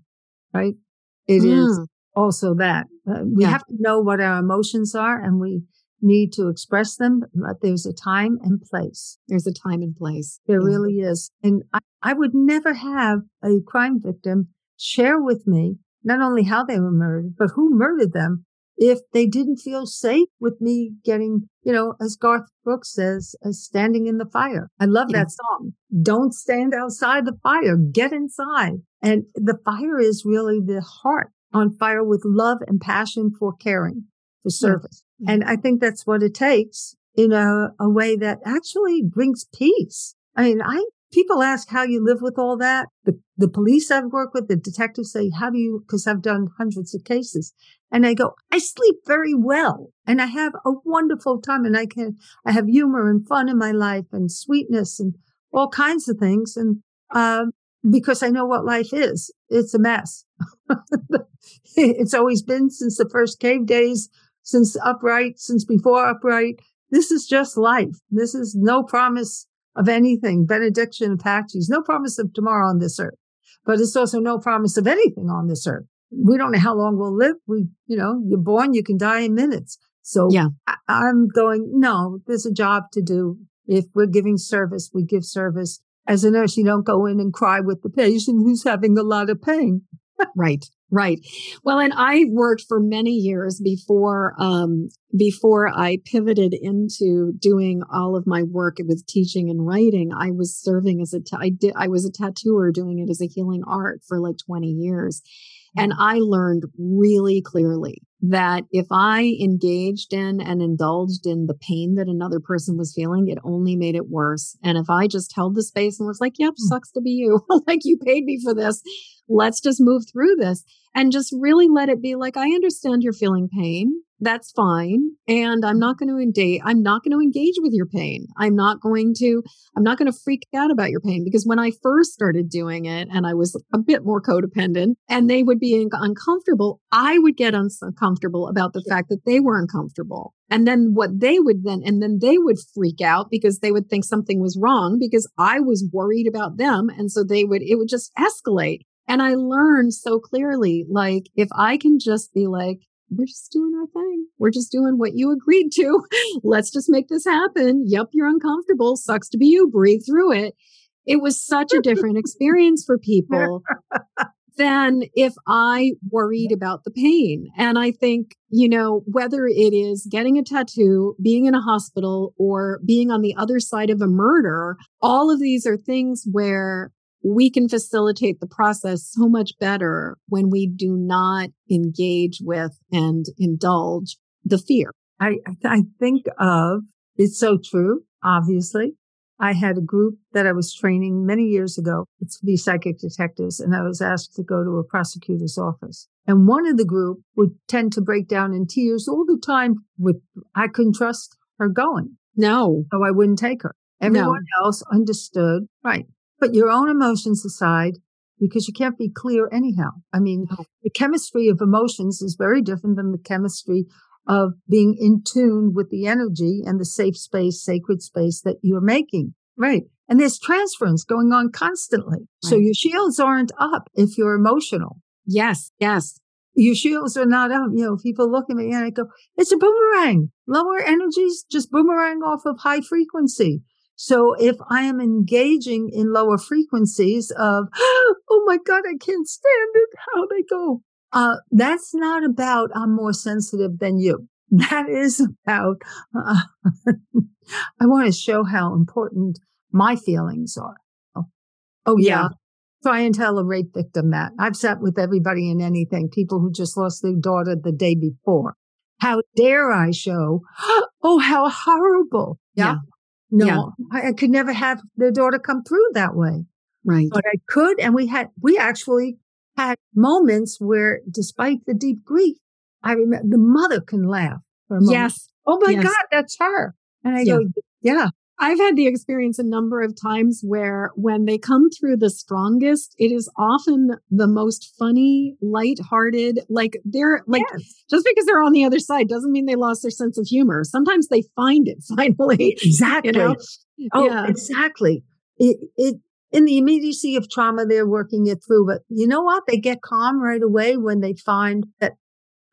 Right. It yeah. is also that uh, we yeah. have to know what our emotions are and we need to express them, but there's a time and place. There's a time and place. There yeah. really is. And I, I would never have a crime victim share with me not only how they were murdered, but who murdered them if they didn't feel safe with me getting, you know, as Garth Brooks says, as standing in the fire. I love yeah. that song. Don't stand outside the fire. Get inside. And the fire is really the heart on fire with love and passion for caring, for service. Yeah. And I think that's what it takes in a, a way that actually brings peace. I mean, I people ask how you live with all that. The, the police I've worked with, the detectives say, how do you, because I've done hundreds of cases. And I go, I sleep very well and I have a wonderful time and I can, I have humor and fun in my life and sweetness and all kinds of things. And um, because I know what life is, it's a mess. It's always been since the first cave days. Since upright, since before upright, this is just life. This is no promise of anything. Benediction of Apaches, no promise of tomorrow on this earth. but it's also no promise of anything on this earth. We don't know how long we'll live. We, you know, you're born, you can die in minutes. So yeah. I, I'm going, no, there's a job to do. If we're giving service, we give service. As a nurse, you don't go in and cry with the patient who's having a lot of pain. Right, right. Well, and I worked for many years before um, before I pivoted into doing all of my work with teaching and writing. I was serving as a ta- I did I was a tattooer doing it as a healing art for like twenty years. And I learned really clearly that if I engaged in and indulged in the pain that another person was feeling, it only made it worse. And if I just held the space and was like, yep, sucks to be you, like you paid me for this, let's just move through this and just really let it be like, I understand you're feeling pain. That's fine. And I'm not going to engage, I'm not going to engage with your pain. I'm not going to, I'm not going to freak out about your pain, because when I first started doing it and I was a bit more codependent and they would be uncomfortable, I would get uncomfortable about the fact that they were uncomfortable. And then what they would then, and then they would freak out because they would think something was wrong because I was worried about them. And so they would, it would just escalate. And I learned so clearly, like, if I can just be like, we're just doing our thing. We're just doing what you agreed to. Let's just make this happen. Yep, you're uncomfortable. Sucks to be you. Breathe through it. It was such a different experience for people than if I worried about the pain. And I think, you know, whether it is getting a tattoo, being in a hospital, or being on the other side of a murder, all of these are things where we can facilitate the process so much better when we do not engage with and indulge the fear. I, I think of, it's so true, obviously. I had a group that I was training many years ago. It's to be psychic detectives, and I was asked to go to a prosecutor's office. And one of the group would tend to break down in tears all the time. With I couldn't trust her going. No. So I wouldn't take her. Everyone no. else understood. Right. Put your own emotions aside, because you can't be clear anyhow. I mean, the chemistry of emotions is very different than the chemistry of being in tune with the energy and the safe space, sacred space that you're making. Right. And there's transference going on constantly. Right. So your shields aren't up if you're emotional. Yes. Yes. Your shields are not up. You know, people look at me and I go, it's a boomerang. Lower energies just boomerang off of high frequency. So if I am engaging in lower frequencies of, oh my God, I can't stand it, how they go, uh, that's not about I'm more sensitive than you. That is about, uh, I want to show how important my feelings are. Oh, oh yeah. yeah. Try and tell a rape victim that. I've sat with everybody in anything, people who just lost their daughter the day before. How dare I show, oh, how horrible. Yeah. yeah. No, yeah. I, I could never have their daughter come through that way. Right. But I could. And we had, we actually had moments where, despite the deep grief, I remember the mother can laugh for a moment. Yes. Oh my yes. God, that's her. And I yeah. go, yeah. I've had the experience a number of times where when they come through the strongest, it is often the most funny, lighthearted, like they're like, yes. just because they're on the other side doesn't mean they lost their sense of humor. Sometimes they find it finally. Exactly. You know? Oh, yeah. exactly. It, it, in the immediacy of trauma, they're working it through, but you know what? They get calm right away when they find that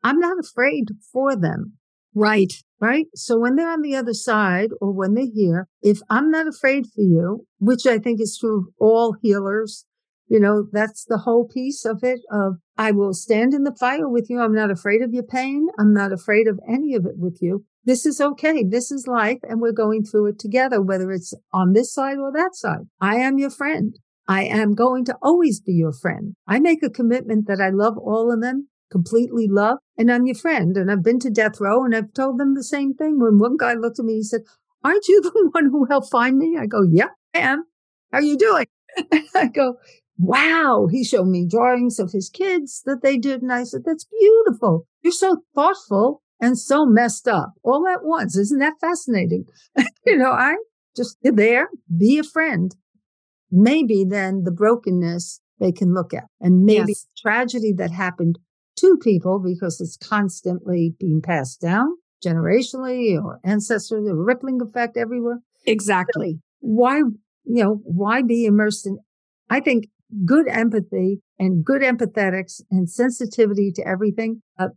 I'm not afraid for them. Right. Right. So when they're on the other side or when they're here, if I'm not afraid for you, which I think is true of all healers, you know, that's the whole piece of it of I will stand in the fire with you. I'm not afraid of your pain. I'm not afraid of any of it with you. This is okay. This is life. And we're going through it together, whether it's on this side or that side. I am your friend. I am going to always be your friend. I make a commitment that I love all of them. Completely love, and I'm your friend. And I've been to death row and I've told them the same thing. When one guy looked at me, he said, aren't you the one who helped find me? I go, yeah, I am. How are you doing? I go, wow. He showed me drawings of his kids that they did. And I said, that's beautiful. You're so thoughtful and so messed up all at once. Isn't that fascinating? You know, I just there, be a friend. Maybe then the brokenness they can look at and maybe yes. the tragedy that happened to people, because it's constantly being passed down generationally or ancestrally, a rippling effect everywhere. Exactly. So why, you know, why be immersed in, I think good empathy and good empathetics and sensitivity to everything uh,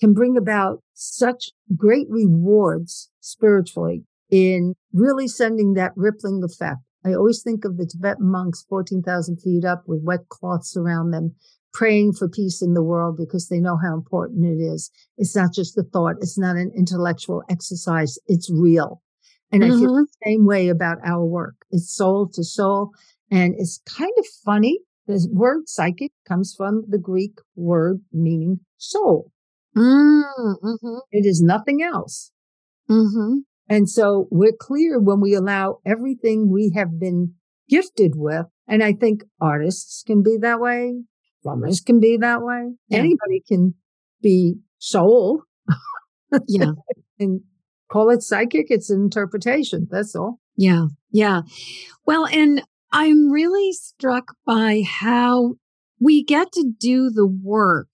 can bring about such great rewards spiritually in really sending that rippling effect. I always think of the Tibetan monks fourteen thousand feet up with wet cloths around them, praying for peace in the world because they know how important it is. It's not just a thought. It's not an intellectual exercise. It's real. And mm-hmm. I feel the same way about our work. It's soul to soul. And it's kind of funny. The word psychic comes from the Greek word meaning soul. Mm-hmm. It is nothing else. Mm-hmm. And so we're clear when we allow everything we have been gifted with. And I think artists can be that way. Plumbers can be that way. Yeah. Anybody can be soul. Yeah. And call it psychic. It's an interpretation. That's all. Yeah. Yeah. Well, and I'm really struck by how we get to do the work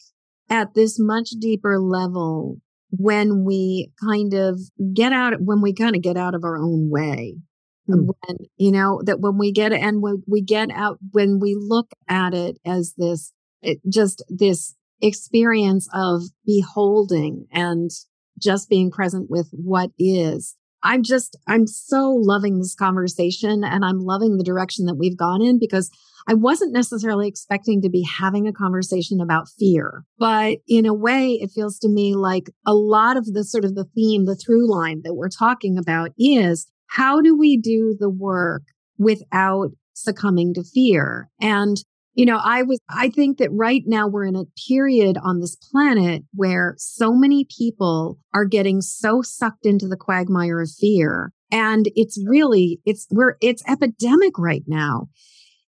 at this much deeper level when we kind of get out, when we kind of get out of our own way, mm. when, you know, that when we get, and when we get out, when we look at it as this, it, just this experience of beholding and just being present with what is. I'm just, I'm so loving this conversation, and I'm loving the direction that we've gone in, because I wasn't necessarily expecting to be having a conversation about fear, but in a way, it feels to me like a lot of the sort of the theme, the through line that we're talking about is, how do we do the work without succumbing to fear? And, you know, I was, I think that right now we're in a period on this planet where so many people are getting so sucked into the quagmire of fear. And it's really, it's, we're, it's epidemic right now.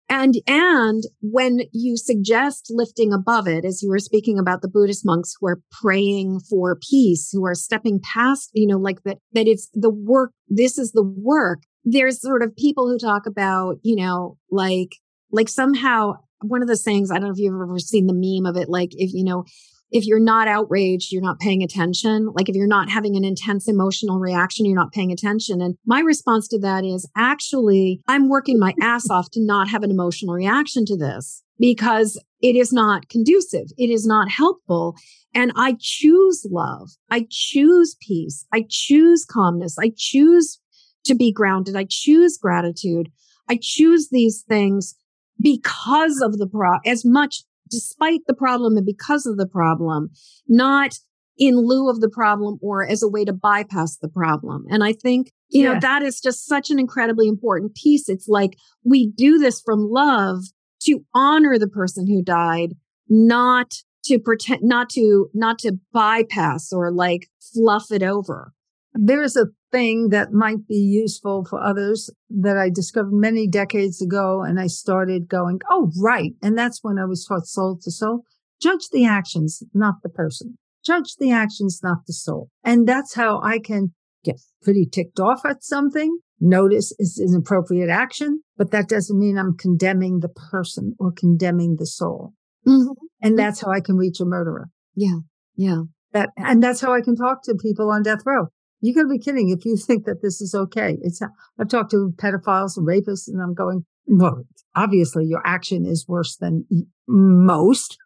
And and when you suggest lifting above it, as you were speaking about the Buddhist monks who are praying for peace, who are stepping past, you know, like that, that it's the work, this is the work. There's sort of people who talk about, you know, like, like somehow one of the sayings, I don't know if you've ever seen the meme of it, like if, you know, if you're not outraged, you're not paying attention. Like if you're not having an intense emotional reaction, you're not paying attention. And my response to that is, actually, I'm working my ass off to not have an emotional reaction to this, because it is not conducive. It is not helpful. And I choose love. I choose peace. I choose calmness. I choose to be grounded. I choose gratitude. I choose these things because of the pro, as much despite the problem and because of the problem, not in lieu of the problem or as a way to bypass the problem. And I think, you yeah. know, that is just such an incredibly important piece. It's like we do this from love to honor the person who died, not to pretend, not to, not to bypass or like fluff it over. There's a thing that might be useful for others that I discovered many decades ago. And I started going, oh, right. And that's when I was taught soul to soul. Judge the actions, not the person. Judge the actions, not the soul. And that's how I can get pretty ticked off at something. Notice it's an appropriate action, but that doesn't mean I'm condemning the person or condemning the soul. Mm-hmm. And that's how I can reach a murderer. Yeah. Yeah. That, and that's how I can talk to people on death row. You got to be kidding if you think that this is okay. It's I've talked to pedophiles and rapists, and I'm going, well, obviously your action is worse than most.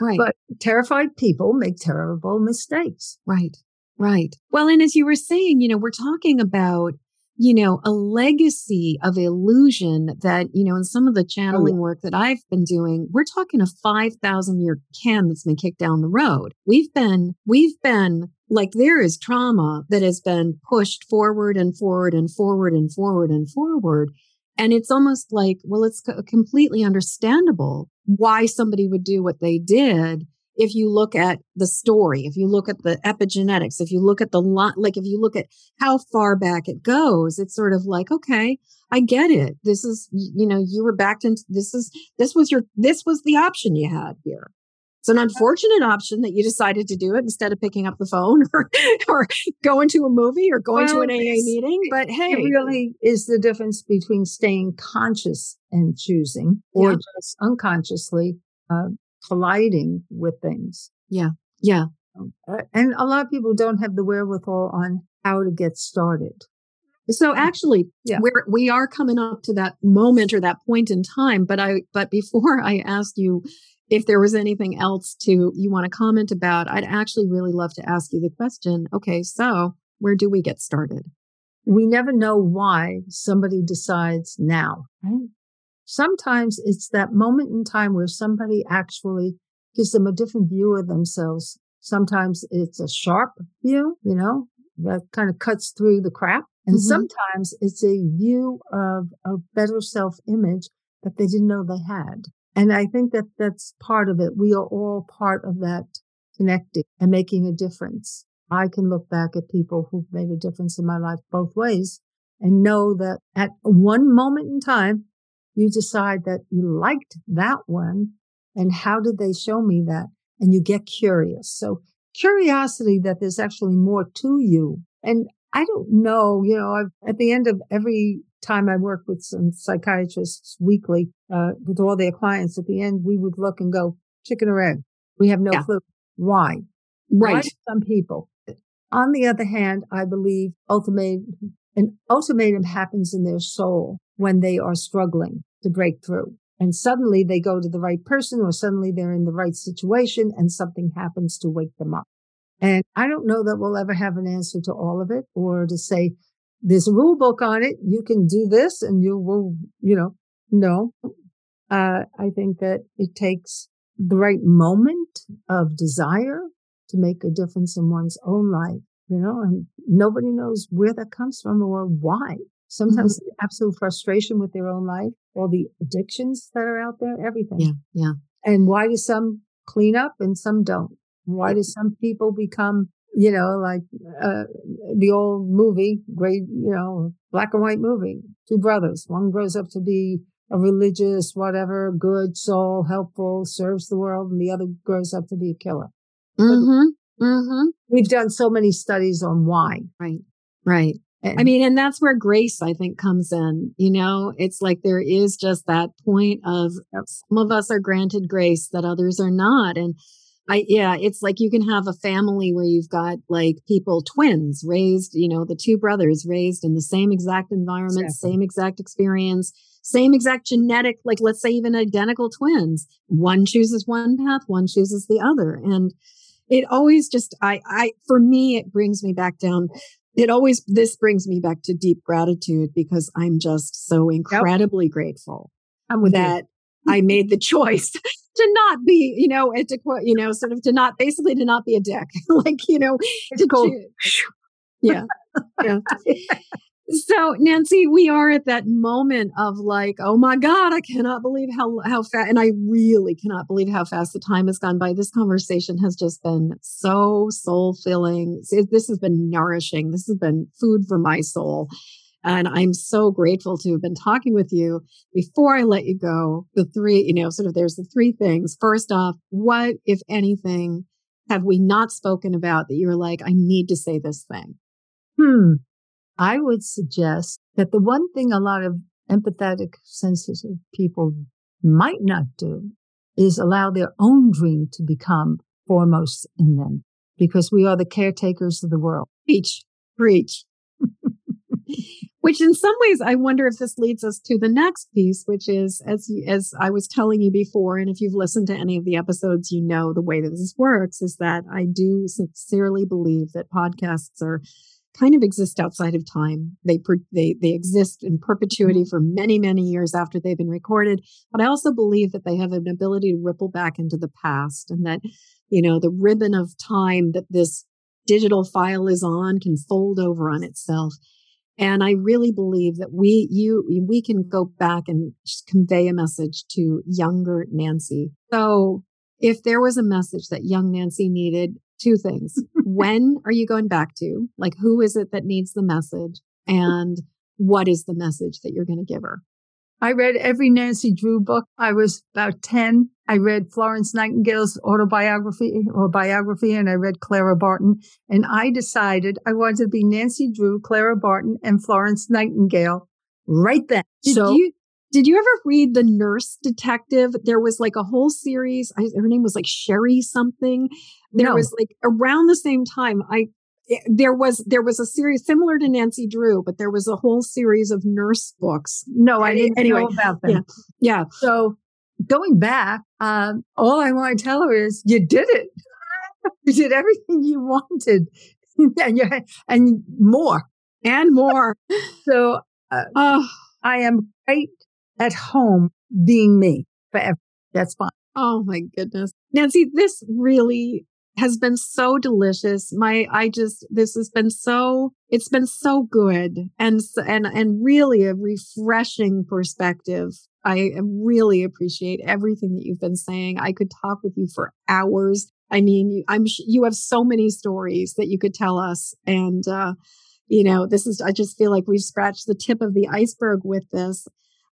Right. But terrified people make terrible mistakes. Right, right. Well, and as you were saying, you know, we're talking about, you know, a legacy of illusion that, you know, in some of the channeling work that I've been doing, we're talking a five thousand year can that's been kicked down the road. We've been, we've been... Like there is trauma that has been pushed forward and forward and forward and forward and forward. And it's almost like, well, it's co- completely understandable why somebody would do what they did. If you look at the story, if you look at the epigenetics, if you look at the lot, like if you look at how far back it goes, it's sort of like, okay, I get it. This is, you know, you were backed into, this is, this was your, this was the option you had here. It's an unfortunate option that you decided to do it instead of picking up the phone or, or going to a movie or going well, to an A A meeting. But hey, it really is the difference between staying conscious and choosing or yeah. just unconsciously uh, colliding with things. Yeah. Yeah. And a lot of people don't have the wherewithal on how to get started. So actually, yeah. we're, we are coming up to that moment or that point in time. But I, but before I ask you if there was anything else to you want to comment about, I'd actually really love to ask you the question. Okay, so where do we get started? We never know why somebody decides now. Right? Sometimes it's that moment in time where somebody actually gives them a different view of themselves. Sometimes it's a sharp view, you know, that kind of cuts through the crap. And mm-hmm. sometimes it's a view of a better self-image that they didn't know they had. And I think that that's part of it. We are all part of that connecting and making a difference. I can look back at people who've made a difference in my life both ways and know that at one moment in time, you decide that you liked that one. And how did they show me that? And you get curious. So curiosity that there's actually more to you. And I don't know, you know, I've, at the end of every time I work with some psychiatrists weekly, uh, with all their clients, at the end, we would look and go, chicken or egg. We have no yeah. clue. Why? Right. Why do some people? On the other hand, I believe ultimatum, an ultimatum happens in their soul when they are struggling to break through. And suddenly they go to the right person, or suddenly they're in the right situation and something happens to wake them up. And I don't know that we'll ever have an answer to all of it, or to say, there's a rule book on it. You can do this and you will, you know, no. Uh, I think that it takes the right moment of desire to make a difference in one's own life, you know, and nobody knows where that comes from or why. Sometimes mm-hmm. the absolute frustration with their own life, all the addictions that are out there, everything. Yeah, yeah. And why do some clean up and some don't? Why do some people become, you know, like uh, the old movie, great, you know, black and white movie, two brothers. One grows up to be a religious, whatever, good soul, helpful, serves the world, and the other grows up to be a killer. Mm-hmm, mm-hmm. We've done so many studies on why. Right, right. I mean, and that's where grace, I think, comes in. You know, it's like there is just that point of some of us are granted grace that others are not. And I, yeah, it's like you can have a family where you've got like people, twins raised, you know, the two brothers raised in the same exact environment, exactly. same exact experience, same exact genetic, like let's say even identical twins. One chooses one path, one chooses the other. And it always just, I, I, for me, it brings me back down. It always, this brings me back to deep gratitude, because I'm just so incredibly yep. grateful I'm with that you. I made the choice to not be, you know, to quote, you know, sort of to not, basically to not be a dick. Like, you know, it's cold. Yeah. Yeah. So Nancy, we are at that moment of like, oh my God, I cannot believe how, how fast, and I really cannot believe how fast the time has gone by. This conversation has just been so soul filling. This has been nourishing. This has been food for my soul. And I'm so grateful to have been talking with you. Before I let you go, the three, you know, sort of there's the three things. First off, what, if anything, have we not spoken about that you're like, I need to say this thing? Hmm. I would suggest that the one thing a lot of empathetic, sensitive people might not do is allow their own dream to become foremost in them, because we are the caretakers of the world. Preach, preach. Which in some ways, I wonder if this leads us to the next piece, which is, as you, as I was telling you before, and if you've listened to any of the episodes, you know the way that this works is that I do sincerely believe that podcasts are kind of exist outside of time. They they they exist in perpetuity for many, many years after they've been recorded. But I also believe that they have an ability to ripple back into the past, and that, you know, the ribbon of time that this digital file is on can fold over on itself. And I really believe that we you we can go back and convey a message to younger Nancy. So if there was a message that young Nancy needed, two things. When are you going back to? Like, who is it that needs the message? And what is the message that you're going to give her? I read every Nancy Drew book. I was about ten. I read Florence Nightingale's autobiography or biography, and I read Clara Barton. And I decided I wanted to be Nancy Drew, Clara Barton, and Florence Nightingale right then. Did so- you? Did you ever read The Nurse Detective? There was like a whole series. I, her name was like Sherry something. There no. was like around the same time. I There was there was a series similar to Nancy Drew, but there was a whole series of nurse books. No, I didn't anyway, know about them. Yeah. yeah. So going back, um, all I want to tell her is you did it. You did everything you wanted, and you had, and more and more. So uh, oh, I am right at home being me forever. That's fine. Oh my goodness, Nancy, this really has been so delicious. My, I just, this has been so, it's been so good and, and, and really a refreshing perspective. I really appreciate everything that you've been saying. I could talk with you for hours. I mean, you, I'm, you have so many stories that you could tell us. And, uh, you know, this is, I just feel like we've scratched the tip of the iceberg with this.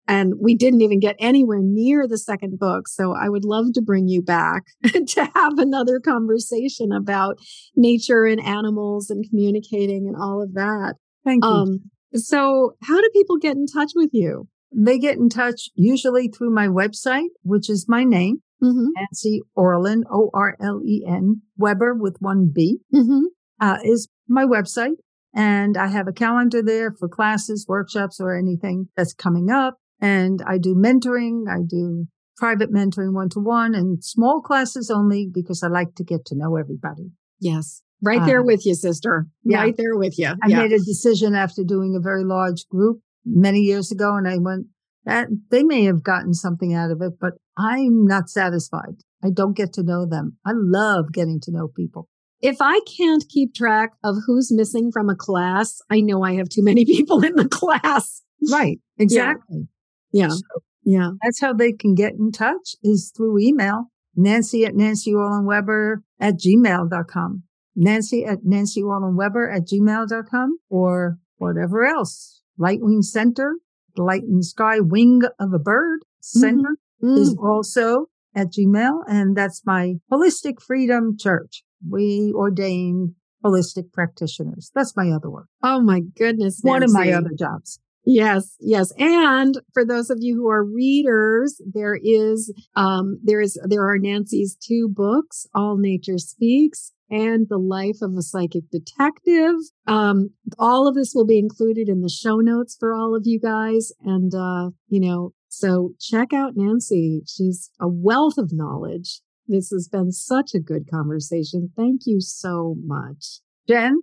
And we didn't even get anywhere near the second book. So I would love to bring you back to have another conversation about nature and animals and communicating and all of that. Thank you. Um, so how do people get in touch with you? They get in touch usually through my website, which is my name, mm-hmm. Nancy Orlen, O R L E N, Weber with one B, mm-hmm. uh, is my website. And I have a calendar there for classes, workshops, or anything that's coming up. And I do mentoring. I do private mentoring one-to-one and small classes only because I like to get to know everybody. Yes. Right there um, with you, sister. Yeah. Right there with you. I yeah. made a decision after doing a very large group many years ago. And I went, that they may have gotten something out of it, but I'm not satisfied. I don't get to know them. I love getting to know people. If I can't keep track of who's missing from a class, I know I have too many people in the class. Right. Exactly. Yeah. Yeah. So yeah. That's how they can get in touch is through email. Nancy at nancyorlenweber at gmail dot com. Nancy at nancyorlenweber at gmail dot com or whatever else. Lightwing Center, the light in the sky, wing of a bird center mm-hmm. is also at Gmail. And that's my Holistic Freedom Church. We ordain holistic practitioners. That's my other work. Oh my goodness. Nancy. One of my other jobs. Yes, yes. And for those of you who are readers, there is um there is there are Nancy's two books, All Nature Speaks and The Life of a Psychic Detective. Um, all of this will be included in the show notes for all of you guys. And uh, you know, so check out Nancy. She's a wealth of knowledge. This has been such a good conversation. Thank you so much. Jen,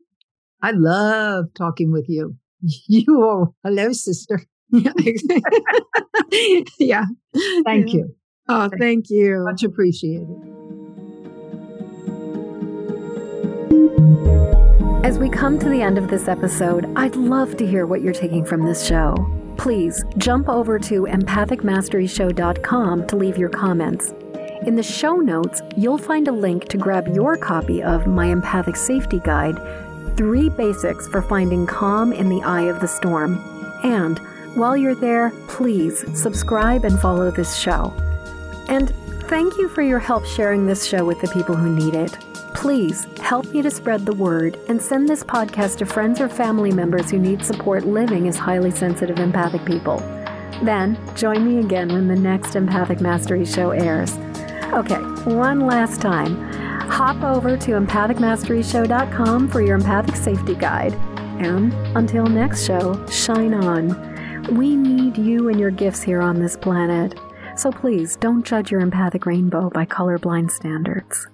I love talking with you. You are, hello, sister. yeah. yeah. Thank you. Oh, thank, thank you. Much appreciated. As we come to the end of this episode, I'd love to hear what you're taking from this show. Please jump over to empathic mastery show dot com to leave your comments. In the show notes, you'll find a link to grab your copy of My Empathic Safety Guide, Three Basics for Finding Calm in the Eye of the Storm. And while you're there, please subscribe and follow this show. And thank you for your help sharing this show with the people who need it. Please help me to spread the word and send this podcast to friends or family members who need support living as highly sensitive empathic people. Then join me again when the next Empathic Mastery Show airs. Okay, one last time. Hop over to empathic mastery show dot com for your empathic safety guide. And until next show, shine on. We need you and your gifts here on this planet. So please don't judge your empathic rainbow by colorblind standards.